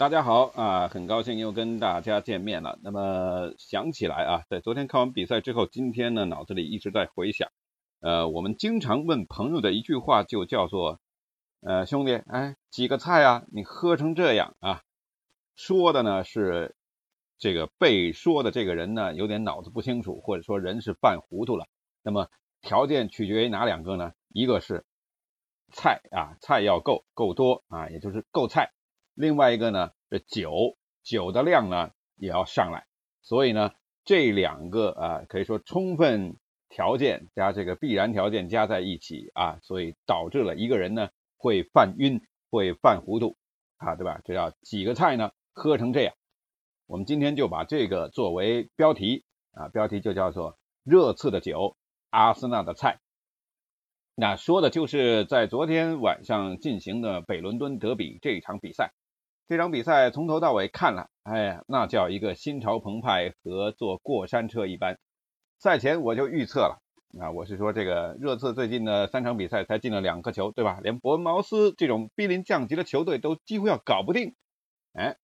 大家好啊，很高兴又跟大家见面了。那么想起来啊，在昨天看完比赛之后，今天呢脑子里一直在回想，我们经常问朋友的一句话就叫做，兄弟，哎，几个菜啊，你喝成这样啊，说的呢是这个被说的这个人呢有点脑子不清楚，或者说人是犯糊涂了。那么条件取决于哪两个呢？一个是菜啊，菜要够多啊，也就是够菜。另外一个呢，这酒的量呢也要上来，所以呢，这两个啊可以说充分条件加这个必然条件加在一起啊，所以导致了一个人呢会犯晕，会犯糊涂啊，对吧？这叫几个菜呢喝成这样。我们今天就把这个作为标题啊，标题就叫做热刺的酒，阿森纳的菜。那说的就是在昨天晚上进行的北伦敦德比这一场比赛。这场比赛从头到尾看了，哎呀，那叫一个心潮澎湃和坐过山车一般。赛前我就预测了啊，我是说这个热刺最近的3场比赛才进了2个球，对吧？连伯恩茅斯这种濒临降级的球队都几乎要搞不定。哎，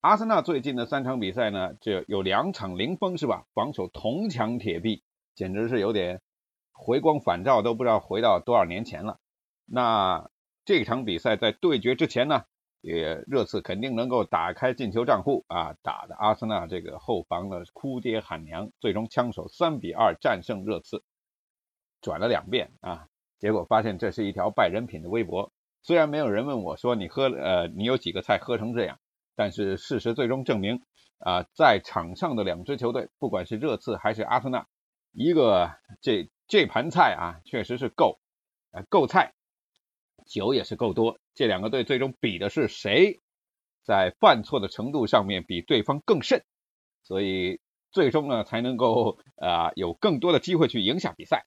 阿森纳最近的3场比赛呢，这有2场零封是吧？防守铜墙铁壁，简直是有点回光返照，都不知道回到多少年前了。那这场比赛在对决之前呢，也热刺肯定能够打开进球账户啊，打的阿森纳这个后防的哭爹喊娘，最终枪手3-2战胜热刺，转了2遍啊，结果发现这是一条拜人品的微博。虽然没有人问我说你有几个菜喝成这样，但是事实最终证明啊，在场上的2支球队，不管是热刺还是阿森纳，一个这盘菜啊确实是够菜，酒也是够多。这两个队最终比的是谁在犯错的程度上面比对方更甚，所以最终呢才能够有更多的机会去赢下比赛。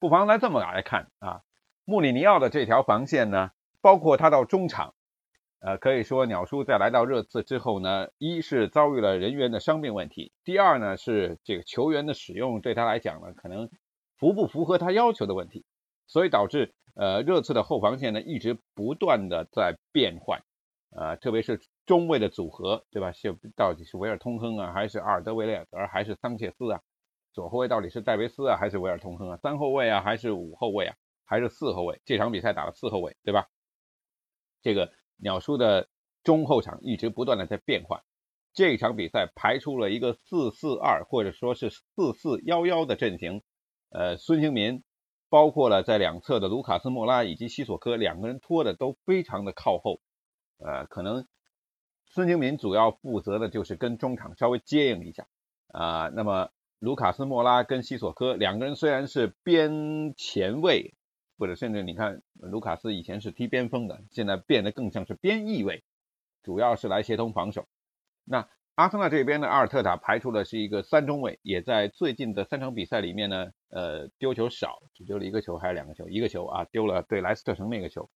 不妨来这么来看啊，穆里尼奥的这条防线呢，包括他到中场，可以说鸟叔在来到热刺之后呢，一是遭遇了人员的伤病问题，第二呢是这个球员的使用对他来讲呢可能符合他要求的问题，所以导致热刺的后防线呢一直不断的在变换，特别是中卫的组合，对吧？到底是维尔通亨啊，还是阿尔德维列尔，还是桑切斯啊？左后卫到底是戴维斯啊，还是维尔通亨啊？3后卫啊，还是5后卫啊，还是4后卫？这场比赛打了4后卫，对吧？这个鸟叔的中后场一直不断的在变换，这场比赛排出了一个4-4-2或者说是4-4-1-1的阵型。孙兴民包括了在两侧的卢卡斯莫拉以及西索科，两个人拖的都非常的靠后，可能孙兴民主要负责的就是跟中场稍微接应一下啊，那么卢卡斯莫拉跟西索科两个人虽然是边前卫，或者甚至你看卢卡斯以前是踢边锋的，现在变得更像是边翼位，主要是来协同防守。那阿森纳这边的阿尔特塔排出的是一个3中卫，也在最近的3场比赛里面呢，丢球少，只丢了1个球还是2个球，1个球啊，丢了对莱斯特城那个球，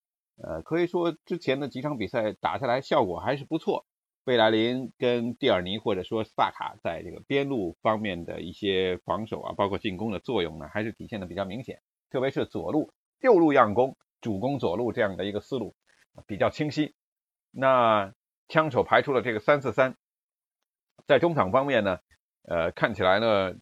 可以说之前的几场比赛打下来效果还是不错。贝莱林跟蒂尔尼或者说萨卡在这个边路方面的一些防守啊，包括进攻的作用呢，还是体现的比较明显，特别是左路右路样攻，主攻左路这样的一个思路比较清晰。那枪手排出了这个3-4-3。在中场方面呢，看起来呢，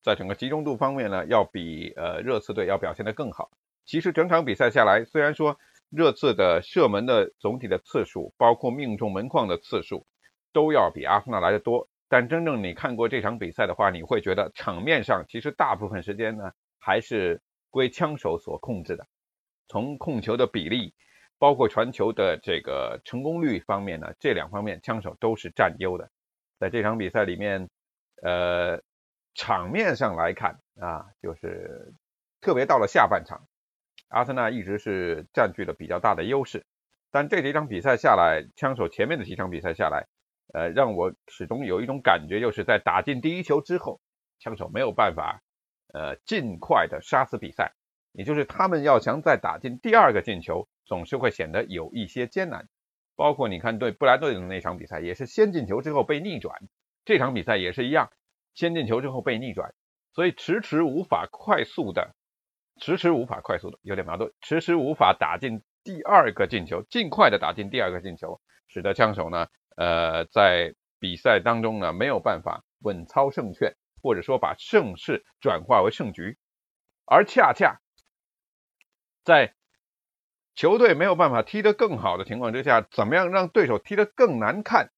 在整个集中度方面呢，要比热刺队要表现得更好。其实整场比赛下来，虽然说热刺的射门的总体的次数，包括命中门框的次数，都要比阿森纳来得多，但真正你看过这场比赛的话，你会觉得场面上其实大部分时间呢，还是归枪手所控制的。从控球的比例，包括传球的这个成功率方面呢，这两方面枪手都是占优的。在这场比赛里面，场面上来看啊，就是特别到了下半场，阿森纳一直是占据了比较大的优势。但这几场比赛下来，枪手前面的几场比赛下来，让我始终有一种感觉，就是在打进第1球之后，枪手没有办法尽快的杀死比赛，也就是他们要想再打进第2个进球，总是会显得有一些艰难。包括你看对布莱顿的那场比赛，也是先进球之后被逆转，这场比赛也是一样，先进球之后被逆转，所以迟迟无法快速的有点矛盾，迟迟无法打进第二个进球，尽快的打进第二个进球，使得枪手呢在比赛当中呢没有办法稳操胜券，或者说把胜势转化为胜局。而恰恰在球队没有办法踢得更好的情况之下，怎么样让对手踢得更难看？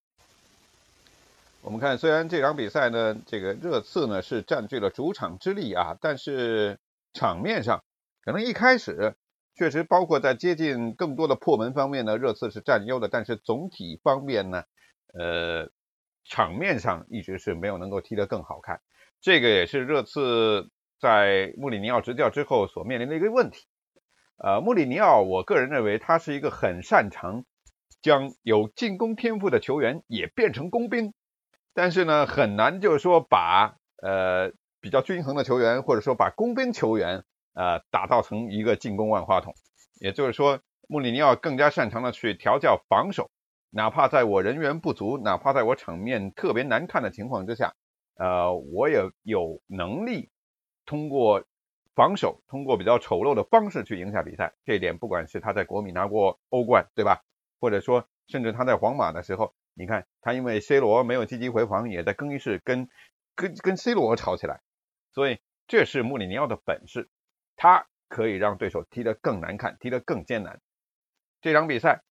我们看，虽然这场比赛呢，这个热刺呢是占据了主场之力啊，但是场面上可能一开始确实包括在接近更多的破门方面呢，热刺是占优的，但是总体方面呢，场面上一直是没有能够踢得更好看。这个也是热刺在穆里尼奥执教之后所面临的一个问题。穆里尼奥，我个人认为他是一个很擅长将有进攻天赋的球员也变成工兵。但是呢，很难就是说把比较均衡的球员，或者说把工兵球员打造成一个进攻万花筒。也就是说，穆里尼奥更加擅长的去调教防守，哪怕在我人员不足，哪怕在我场面特别难看的情况之下，我也有能力通过防守，通过比较丑陋的方式去赢下比赛。这一点，不管是他在国米拿过欧冠，对吧？或者说，甚至他在皇马的时候。你看他因为 C 罗没有积极回防，也在更衣室跟 C 罗吵起来，所以这是穆里尼奥的本事，他可以让对手踢得更难看，踢得更艰难。这场比赛，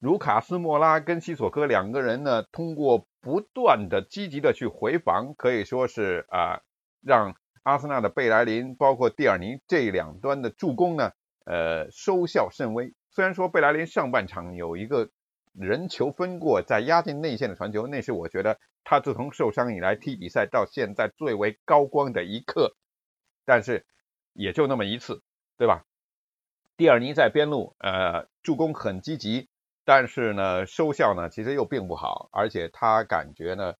卢卡斯莫拉跟西索科两个人呢，通过不断的积极的去回防，可以说是让阿森纳的贝莱林包括蒂尔尼这两端的助攻呢，收效甚微。虽然说贝莱林上半场有一个人球分过在压进内线的传球，那是我觉得他自从受伤以来踢比赛到现在最为高光的一刻，但是也就那么一次，对吧？蒂尔尼在边路助攻很积极，但是呢收效呢其实又并不好，而且他感觉呢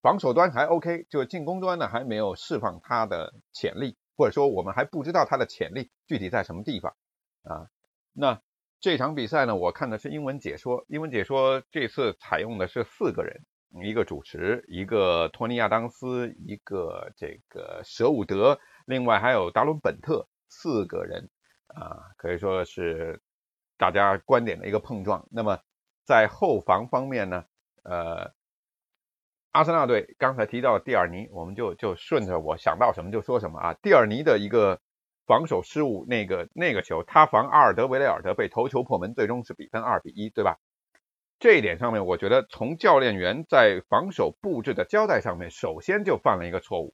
防守端还 OK， 就进攻端呢还没有释放他的潜力，或者说我们还不知道他的潜力具体在什么地方啊。那这场比赛呢，我看的是英文解说，英文解说这次采用的是四个人，一个主持，一个托尼亚当斯，一个这个舍伍德，另外还有达伦本特，四个人可以说是大家观点的一个碰撞。那么在后防方面呢，阿森纳队刚才提到蒂尔尼，我们就顺着我想到什么就说什么啊。蒂尔尼的一个防守失误，那个球他防阿尔德维雷尔德被头球破门，最终是比分2-1，对吧？这一点上面，我觉得从教练员在防守布置的交代上面，首先就犯了一个错误。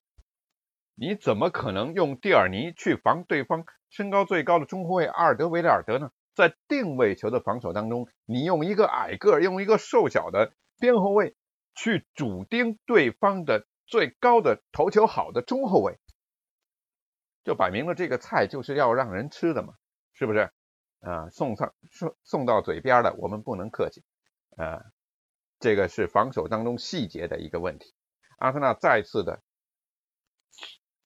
你怎么可能用蒂尔尼去防对方身高最高的中后卫阿尔德维雷尔德呢？在定位球的防守当中，你用一个矮个，用一个瘦小的边后卫去主盯对方的最高的头球好的中后卫，就摆明了这个菜就是要让人吃的嘛，是不是？送到嘴边的，我们不能客气。这个是防守当中细节的一个问题。阿森纳再次的，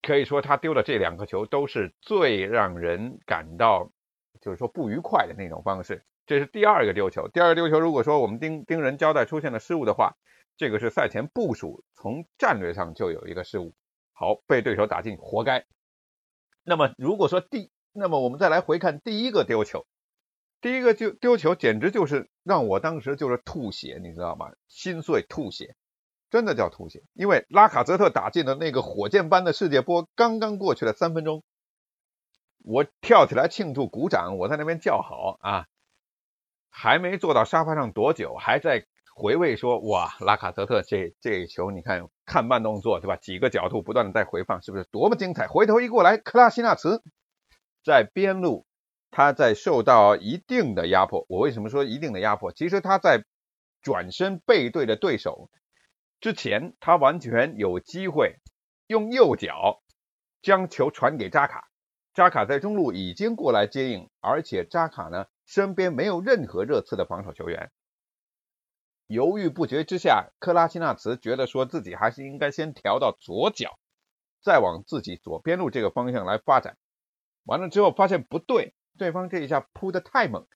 可以说他丢的这两个球都是最让人感到就是说不愉快的那种方式。这是第二个丢球，第二个丢球，如果说我们盯人交代出现了失误的话，这个是赛前部署，从战略上就有一个失误。好，被对手打进，活该。那么我们再来回看第一个丢球，第一个丢球简直就是让我当时就是吐血，你知道吗？心碎吐血，真的叫吐血。因为拉卡泽特打进的那个火箭般的世界波，刚刚过去了3分钟，我跳起来庆祝鼓掌，我在那边叫好啊，还没坐到沙发上多久，还在回味说哇，拉卡泽特这球你看慢动作，对吧？几个角度不断的在回放，是不是多么精彩？回头一过来，克拉西纳茨在边路，他在受到一定的压迫。我为什么说一定的压迫？其实他在转身背对着对手之前，他完全有机会用右脚将球传给扎卡，扎卡在中路已经过来接应，而且扎卡呢身边没有任何热刺的防守球员。犹豫不决之下，克拉西纳茨觉得说自己还是应该先调到左脚，再往自己左边路这个方向来发展。完了之后发现不对，对方这一下扑得太猛，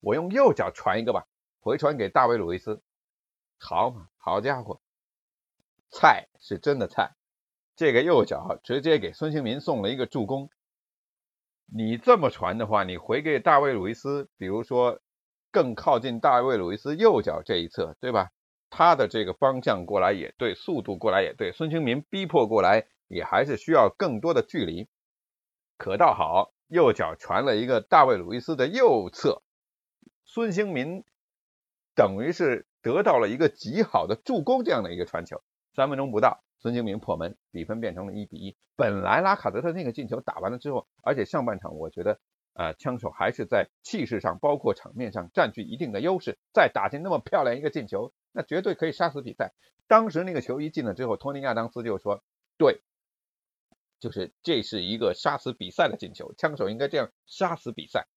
我用右脚传一个吧，回传给大卫·鲁伊斯。好嘛，好家伙，菜是真的菜！这个右脚直接给孙兴民送了一个助攻。你这么传的话，你回给大卫·鲁伊斯，比如说更靠近大卫·鲁伊斯右脚这一侧，对吧？他的这个方向过来也对，速度过来也对，孙兴民逼迫过来也还是需要更多的距离。可倒好，右脚传了一个大卫·鲁伊斯的右侧，孙兴民等于是得到了一个极好的助攻，这样的一个传球，3分钟不到，孙兴民破门，比分变成了1-1。本来拉卡泽特那个进球打完了之后，而且上半场我觉得枪手还是在气势上包括场面上占据一定的优势，再打进那么漂亮一个进球，那绝对可以杀死比赛。当时那个球一进了之后，托尼亚当斯就说，对，就是这是一个杀死比赛的进球，枪手应该这样杀死比赛。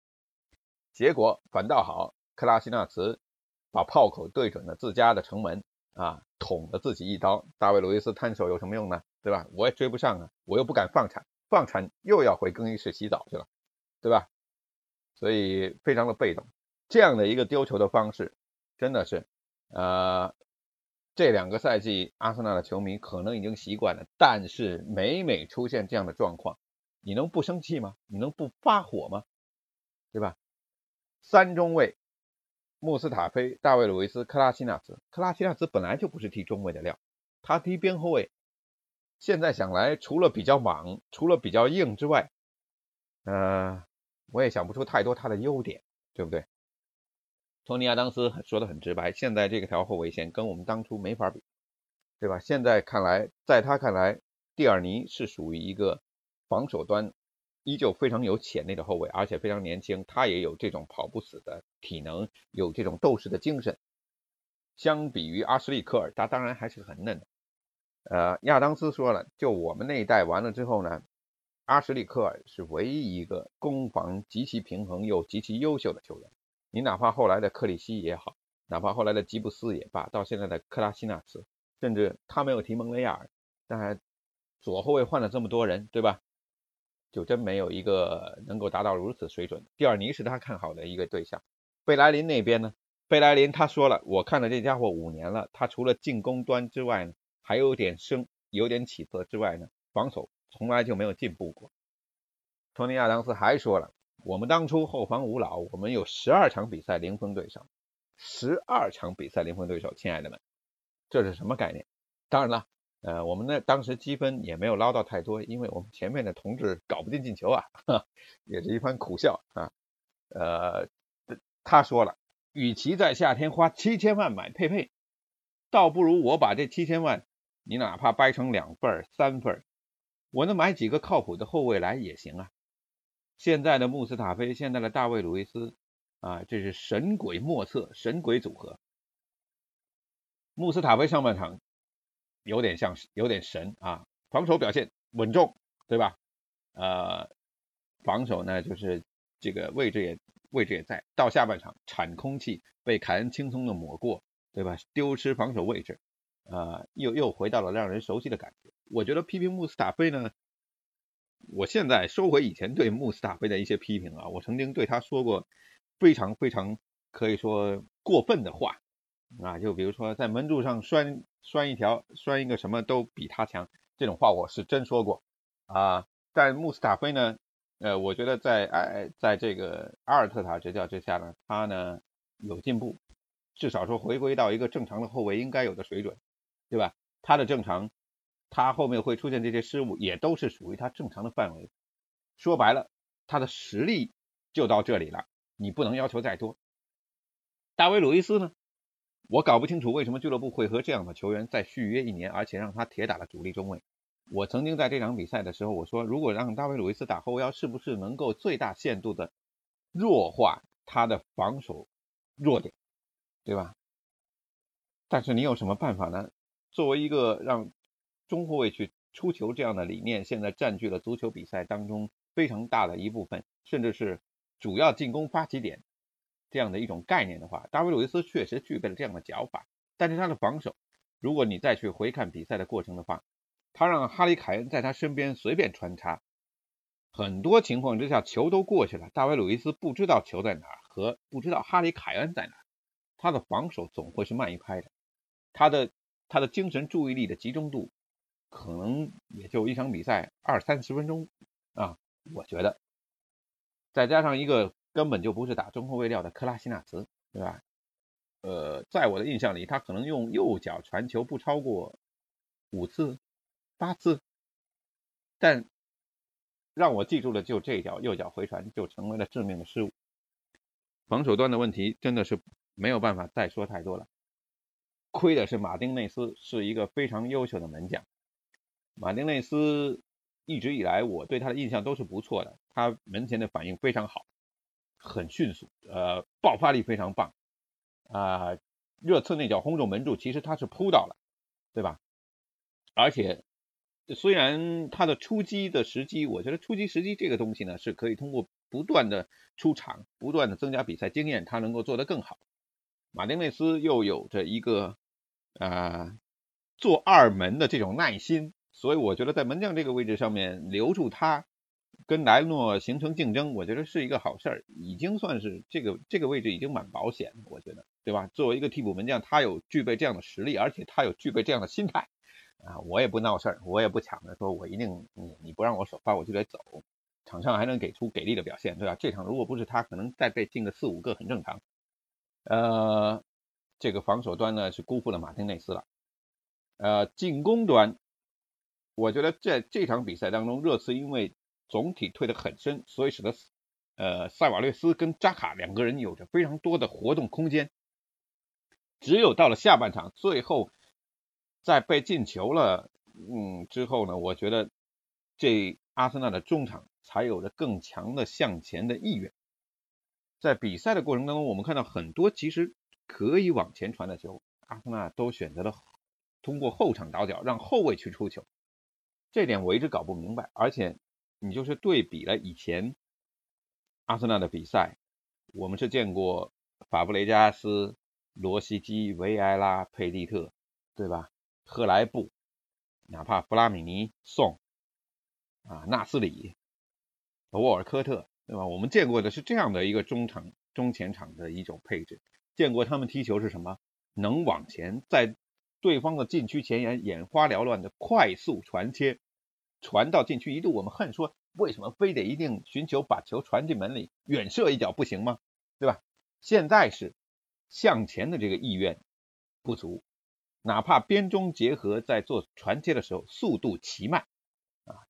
结果反倒好，克拉西纳茨把炮口对准了自家的城门啊，捅了自己一刀。大卫·路易斯摊手有什么用呢？对吧？我也追不上啊，我又不敢放铲，放铲又要回更衣室洗澡去了，对吧？所以非常的被动。这样的一个丢球的方式，真的是这两个赛季阿森纳的球迷可能已经习惯了，但是每每出现这样的状况，你能不生气吗？你能不发火吗？对吧？三中卫穆斯塔菲、大卫·鲁伊斯、克拉西纳茨本来就不是踢中卫的料，他踢边后卫。现在想来，除了比较莽，除了比较硬之外，我也想不出太多他的优点，对不对？托尼·亚当斯说的很直白，现在这个条后卫线跟我们当初没法比，对吧？现在看来，在他看来，蒂尔尼是属于一个防守端依旧非常有潜力的后卫，而且非常年轻，他也有这种跑不死的体能，有这种斗士的精神。相比于阿什利·科尔，他当然还是很嫩的。亚当斯说了，就我们那一代完了之后呢，阿什利·科尔是唯一一个攻防极其平衡又极其优秀的球员。你哪怕后来的克里希也好，哪怕后来的吉布斯也罢，到现在的克拉西纳茨，甚至他没有提蒙雷亚尔，但左后卫换了这么多人，对吧？就真没有一个能够达到如此水准。蒂尔尼是他看好的一个对象。贝莱林那边呢？贝莱林他说了，我看了这家伙5年了，他除了进攻端之外呢，还有点起色之外呢，防守从来就没有进步过。托尼·亚当斯还说了，我们当初后防无老，我们有12场比赛零封对手，12场比赛零封对手，亲爱的们，这是什么概念？当然了。我们呢当时积分也没有捞到太多，因为我们前面的同志搞不进球啊，也是一番苦笑啊。他说了，与其在夏天花7000万买佩，倒不如我把这7000万，你哪怕掰成2份3份，我能买几个靠谱的后卫来也行啊。现在的穆斯塔菲，现在的大卫·鲁伊斯啊，这是神鬼莫测，神鬼组合。穆斯塔菲上半场有点神啊，防守表现稳重，对吧？防守呢就是这个位置也在，到下半场铲空气，被凯恩轻松的抹过，对吧？丢失防守位置，又回到了让人熟悉的感觉。我觉得批评穆斯塔菲呢，我现在收回以前对穆斯塔菲的一些批评啊，我曾经对他说过非常非常可以说过分的话啊，就比如说在门柱上拴一个什么都比他强，这种话我是真说过啊。但穆斯塔菲呢，我觉得在这个阿尔特塔执教之下呢，他呢有进步，至少说回归到一个正常的后卫应该有的水准，对吧？他的正常，他后面会出现这些失误也都是属于他正常的范围。说白了，他的实力就到这里了，你不能要求再多。大卫·鲁伊斯呢？我搞不清楚为什么俱乐部会和这样的球员再续约1年，而且让他铁打的主力中卫。我曾经在这场比赛的时候我说，如果让大卫·鲁伊斯打后腰，是不是能够最大限度的弱化他的防守弱点，对吧？但是你有什么办法呢？作为一个让中后卫去出球这样的理念，现在占据了足球比赛当中非常大的一部分，甚至是主要进攻发起点这样的一种概念的话，大卫·鲁伊斯确实具备了这样的脚法，但是他的防守，如果你再去回看比赛的过程的话，他让哈里·凯恩在他身边随便穿插，很多情况之下球都过去了，大卫·鲁伊斯不知道球在哪儿和不知道哈里·凯恩在哪儿，他的防守总会是慢一拍的，他的精神注意力的集中度可能也就一场比赛20-30分钟啊，我觉得再加上一个根本就不是打中后卫料的科拉西纳茨，对吧？在我的印象里，他可能用右脚传球不超过5次、8次，但让我记住了就这一脚右脚回传就成为了致命的失误。防守端的问题真的是没有办法再说太多了。亏的是马丁内斯是一个非常优秀的门将，马丁内斯一直以来我对他的印象都是不错的，他门前的反应非常好，很迅速，爆发力非常棒啊！热刺那脚轰中门柱，其实他是扑到了，对吧？而且虽然他的出击的时机，我觉得出击时机这个东西呢，是可以通过不断的出场、不断的增加比赛经验，他能够做得更好。马丁内斯又有着一个做二门的这种耐心，所以我觉得在门将这个位置上面留住他，跟莱诺形成竞争，我觉得是一个好事儿，已经算是这个位置已经蛮保险了，我觉得，对吧？作为一个替补门将，他有具备这样的实力，而且他有具备这样的心态啊，我也不闹事儿，我也不抢着说我一定你不让我首发我就得走，场上还能给出给力的表现，对吧？这场如果不是他，可能再被进个4、5个很正常。这个防守端呢是辜负了马丁内斯了。进攻端，我觉得在这场比赛当中，热刺因为总体退得很深，所以使得塞瓦略斯跟扎卡两个人有着非常多的活动空间。只有到了下半场，最后在被进球了之后呢，我觉得这阿森纳的中场才有着更强的向前的意愿。在比赛的过程当中，我们看到很多其实可以往前传的球，阿森纳都选择了通过后场倒脚让后卫去出球，这点我一直搞不明白。而且你就是对比了以前阿森纳的比赛，我们是见过法布雷加斯、罗西基、维埃拉、佩蒂特，对吧？赫莱布，哪怕弗拉米尼、宋纳斯里、沃尔科特，对吧？我们见过的是这样的一个中前场的一种配置，见过他们踢球是什么，能往前，在对方的禁区前沿眼花缭乱的快速传切，传到禁区，一度我们恨说为什么非得一定寻求把球传进门里，远射一脚不行吗？对吧？现在是向前的这个意愿不足，哪怕边中结合在做传切的时候速度奇慢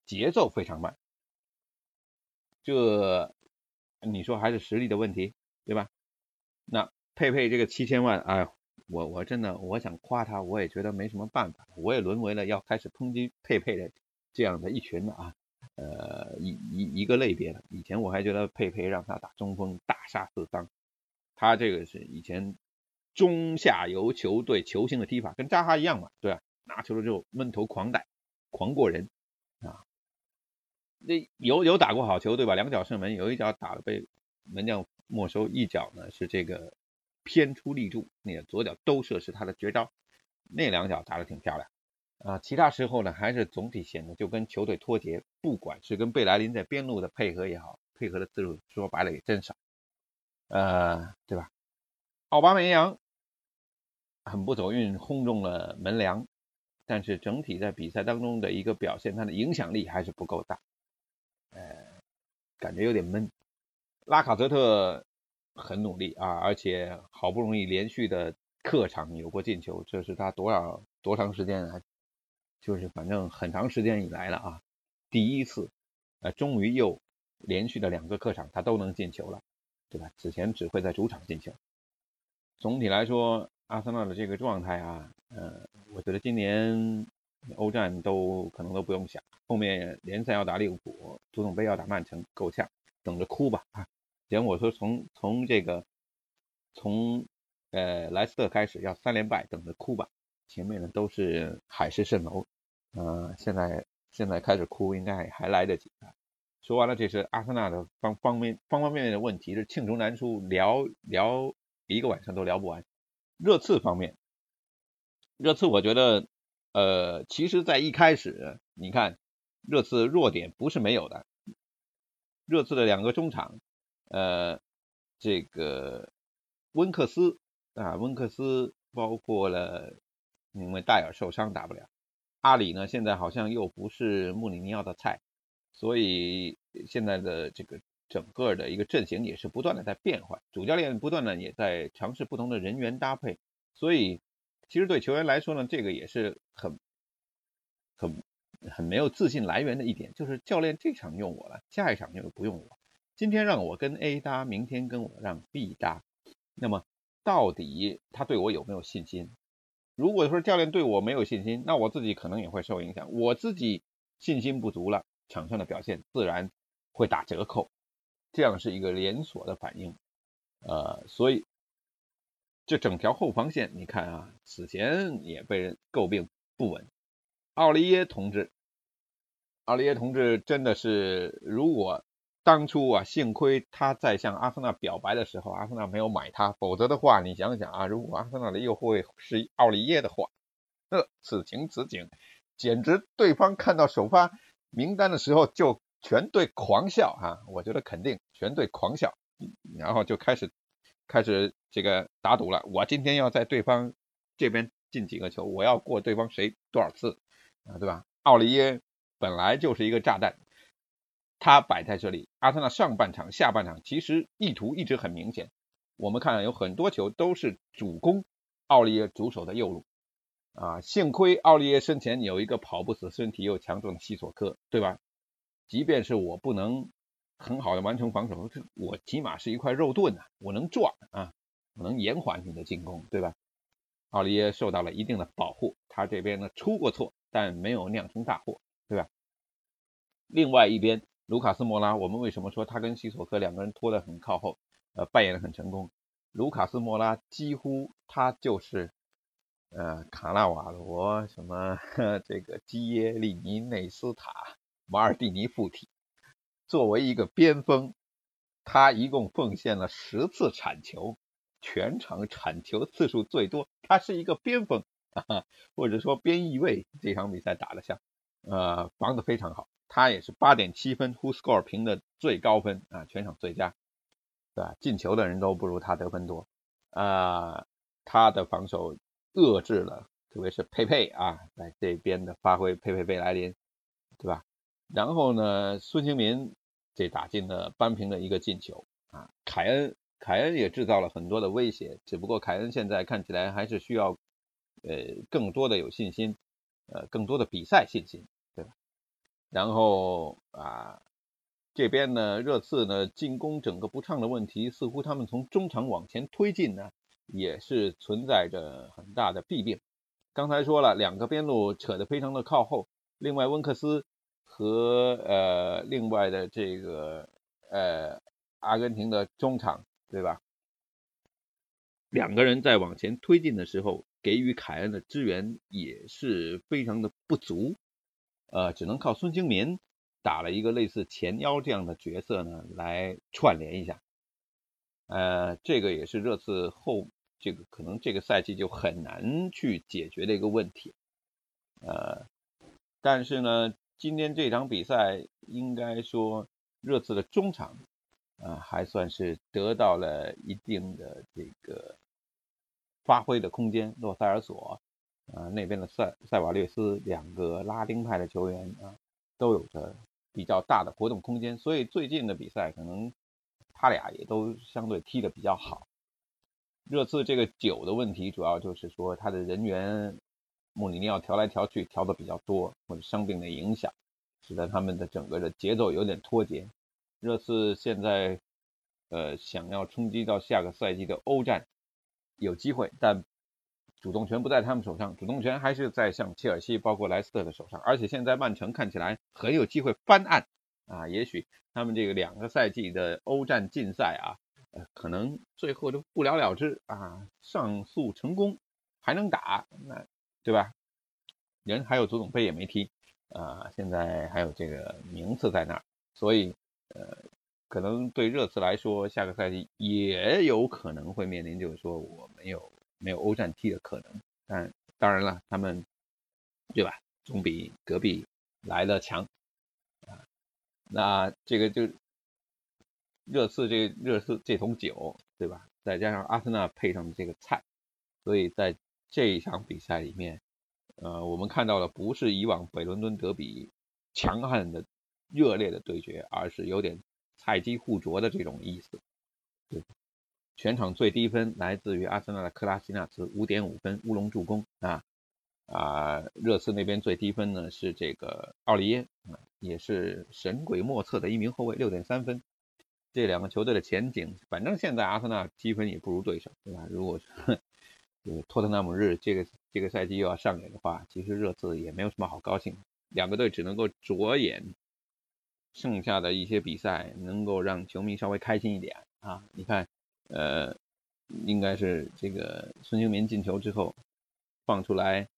节奏非常慢，这你说还是实力的问题，对吧？那佩佩这个7000万，哎，我真的我想夸他，我也觉得没什么办法，我也沦为了要开始抨击佩佩的这样的一群一个类别的。以前我还觉得佩佩让他打中锋大杀四方，他这个是以前中下游球队球星的踢法，跟扎哈一样嘛，对吧？拿球了之后闷头狂带，狂过人啊。那有打过好球，对吧？2脚射门，有一脚打了被门将没收，一脚呢是这个偏出立柱，那个左脚兜射是他的绝招，那2脚打得挺漂亮其他时候呢还是总体显得就跟球队脱节，不管是跟贝莱林在边路的配合也好，配合的次数说白了也真少对吧？奥巴梅扬很不走运，轰中了门梁，但是整体在比赛当中的一个表现，他的影响力还是不够大感觉有点闷。拉卡泽特很努力而且好不容易连续的客场有过进球，这是他多长时间就是反正很长时间以来了第一次终于又连续的2个客场他都能进球了，对吧？此前只会在主场进球。总体来说，阿森纳的这个状态我觉得今年欧战都可能都不用想，后面联赛要打利物浦，足总杯要打曼城，够呛，等着哭吧既然我说从莱斯特开始要3连败，等着哭吧，前面的都是海市蜃楼现在开始哭应该还来得及说完了，这是阿森纳的方方面面的问题，是罄竹难书，聊一个晚上都聊不完。热刺方面，热刺我觉得其实在一开始你看热刺弱点不是没有的，热刺的2个中场这个温克斯包括了因为戴尔受伤打不了，阿里呢现在好像又不是穆里尼奥的菜，所以现在的这个整个的一个阵型也是不断的在变换，主教练不断的也在尝试不同的人员搭配，所以其实对球员来说呢，这个也是很没有自信来源的一点，就是教练这场用我了，下一场就不用我，今天让我跟 A 搭，明天跟我让 B 搭，那么到底他对我有没有信心？如果说教练对我没有信心，那我自己可能也会受影响，我自己信心不足了，场上的表现自然会打折扣，这样是一个连锁的反应。所以这整条后防线你看啊，此前也被人诟病不稳，奥利耶同志真的是，如果当初啊，幸亏他在向阿森纳表白的时候，阿森纳没有买他，否则的话，你想想啊，如果阿森纳的右后卫是奥利耶的话，那此情简直对方看到首发名单的时候就全队狂笑啊！我觉得肯定全队狂笑，然后就开始这个打赌了，我今天要在对方这边进几个球，我要过对方谁多少次啊，对吧？奥利耶本来就是一个炸弹。他摆在这里，阿森纳上半场下半场其实意图一直很明显，我们看有很多球都是主攻奥利耶主守的右路啊，幸亏奥利耶身前有一个跑不死身体又强壮的西索科，对吧？即便是我不能很好的完成防守，我起码是一块肉盾啊，我能撞啊，我能延缓你的进攻，对吧？奥利耶受到了一定的保护，他这边呢出过错，但没有酿成大祸，对吧？另外一边卢卡斯·莫拉，我们为什么说他跟西索科两个人拖得很靠后，扮演得很成功。卢卡斯·莫拉几乎他就是卡纳瓦罗什么这个基耶利尼内斯塔马尔蒂尼附体，作为一个边锋，他一共奉献了10次铲球，全场铲球次数最多，他是一个边锋或者说边翼位，这场比赛打得像防得非常好。他也是 8.7 分 WhoScore 评的最高分啊，全场最佳，对吧？进球的人都不如他得分多他的防守遏制了，特别是佩佩啊在这边的发挥，佩莱林，对吧？然后呢，孙兴民这打进了扳平的一个进球啊，凯恩也制造了很多的威胁，只不过凯恩现在看起来还是需要更多的有信心，更多的比赛信心。然后啊，这边呢，热刺呢进攻整个不畅的问题，似乎他们从中场往前推进呢，也是存在着很大的弊病。刚才说了，两个边路扯得非常的靠后，另外温克斯和另外的这个阿根廷的中场，对吧？两个人在往前推进的时候，给予凯恩的支援也是非常的不足。只能靠孙兴民打了一个类似前腰这样的角色呢，来串联一下。这个也是热刺后这个可能这个赛季就很难去解决的一个问题。但是呢，今天这场比赛应该说热刺的中场还算是得到了一定的这个发挥的空间，洛塞尔索。那边的塞瓦略斯两个拉丁派的球员都有着比较大的活动空间，所以最近的比赛可能他俩也都相对踢得比较好。热刺这个9的问题主要就是说他的人员穆里尼奥调来调去调的比较多，或者伤病的影响使得他们的整个的节奏有点脱节。热刺现在想要冲击到下个赛季的欧战有机会，但主动权不在他们手上，主动权还是在像切尔西包括莱斯特的手上，而且现在曼城看起来很有机会翻案啊，也许他们这个两个赛季的欧战竞赛可能最后都不了了之啊，上诉成功还能打，那对吧？人还有足总杯也没踢现在还有这个名次在那儿，所以可能对热刺来说下个赛季也有可能会面临就是说我没有欧战踢的可能，但当然了，他们对吧，总比隔壁来的强那这个就热刺这桶酒，对吧？再加上阿森纳配上这个菜，所以在这一场比赛里面，我们看到了不是以往北伦敦德比强悍的热烈的对决，而是有点菜鸡互啄的这种意思。对，全场最低分来自于阿森纳的克拉西纳茨 5.5 分乌龙助攻热刺那边最低分呢是这个奥利耶，也是神鬼莫测的一名后卫 6.3 分。这两个球队的前景，反正现在阿森纳积分也不如对手，对吧？如果托特纳姆这个赛季又要上演的话，其实热刺也没有什么好高兴。两个队只能够着眼剩下的一些比赛，能够让球迷稍微开心一点啊！你看，应该是这个孙兴民进球之后放出来，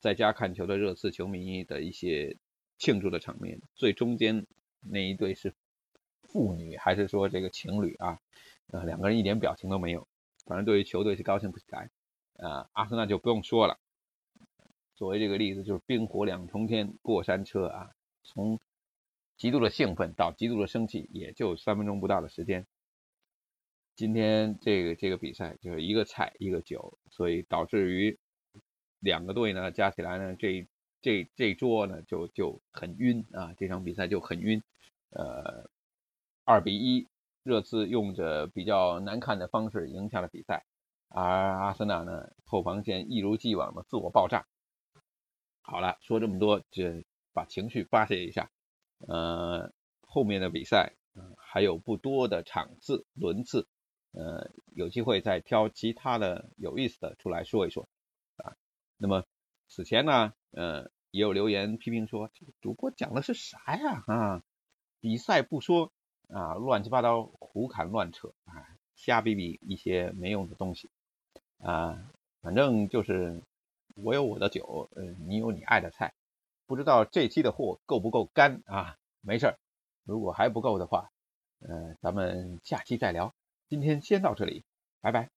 在家看球的热刺球迷的一些庆祝的场面。最中间那一队是父女还是说这个情侣啊？两个人一点表情都没有，反正对于球队是高兴不起来。阿森纳就不用说了，作为这个例子就是冰火两重天，过山车啊！从极度的兴奋到极度的生气，也就3分钟不到的时间。今天这个比赛就是一个菜一个酒，所以导致于两个队呢加起来呢，这桌呢就很晕啊，这场比赛就很晕。2-1，热刺用着比较难看的方式赢下了比赛，而阿森纳呢后防线一如既往的自我爆炸。好了，说这么多，这把情绪发泄一下。后面的比赛，还有不多的场次轮次，有机会再挑其他的有意思的出来说一说啊。那么此前呢，也有留言批评说，这个主播讲的是啥呀？啊，比赛不说。啊，乱七八糟胡侃乱扯啊，瞎逼逼一些没用的东西啊，反正就是我有我的酒，你有你爱的菜，不知道这期的货够不够干啊？没事儿，如果还不够的话，咱们下期再聊。今天先到这里，拜拜。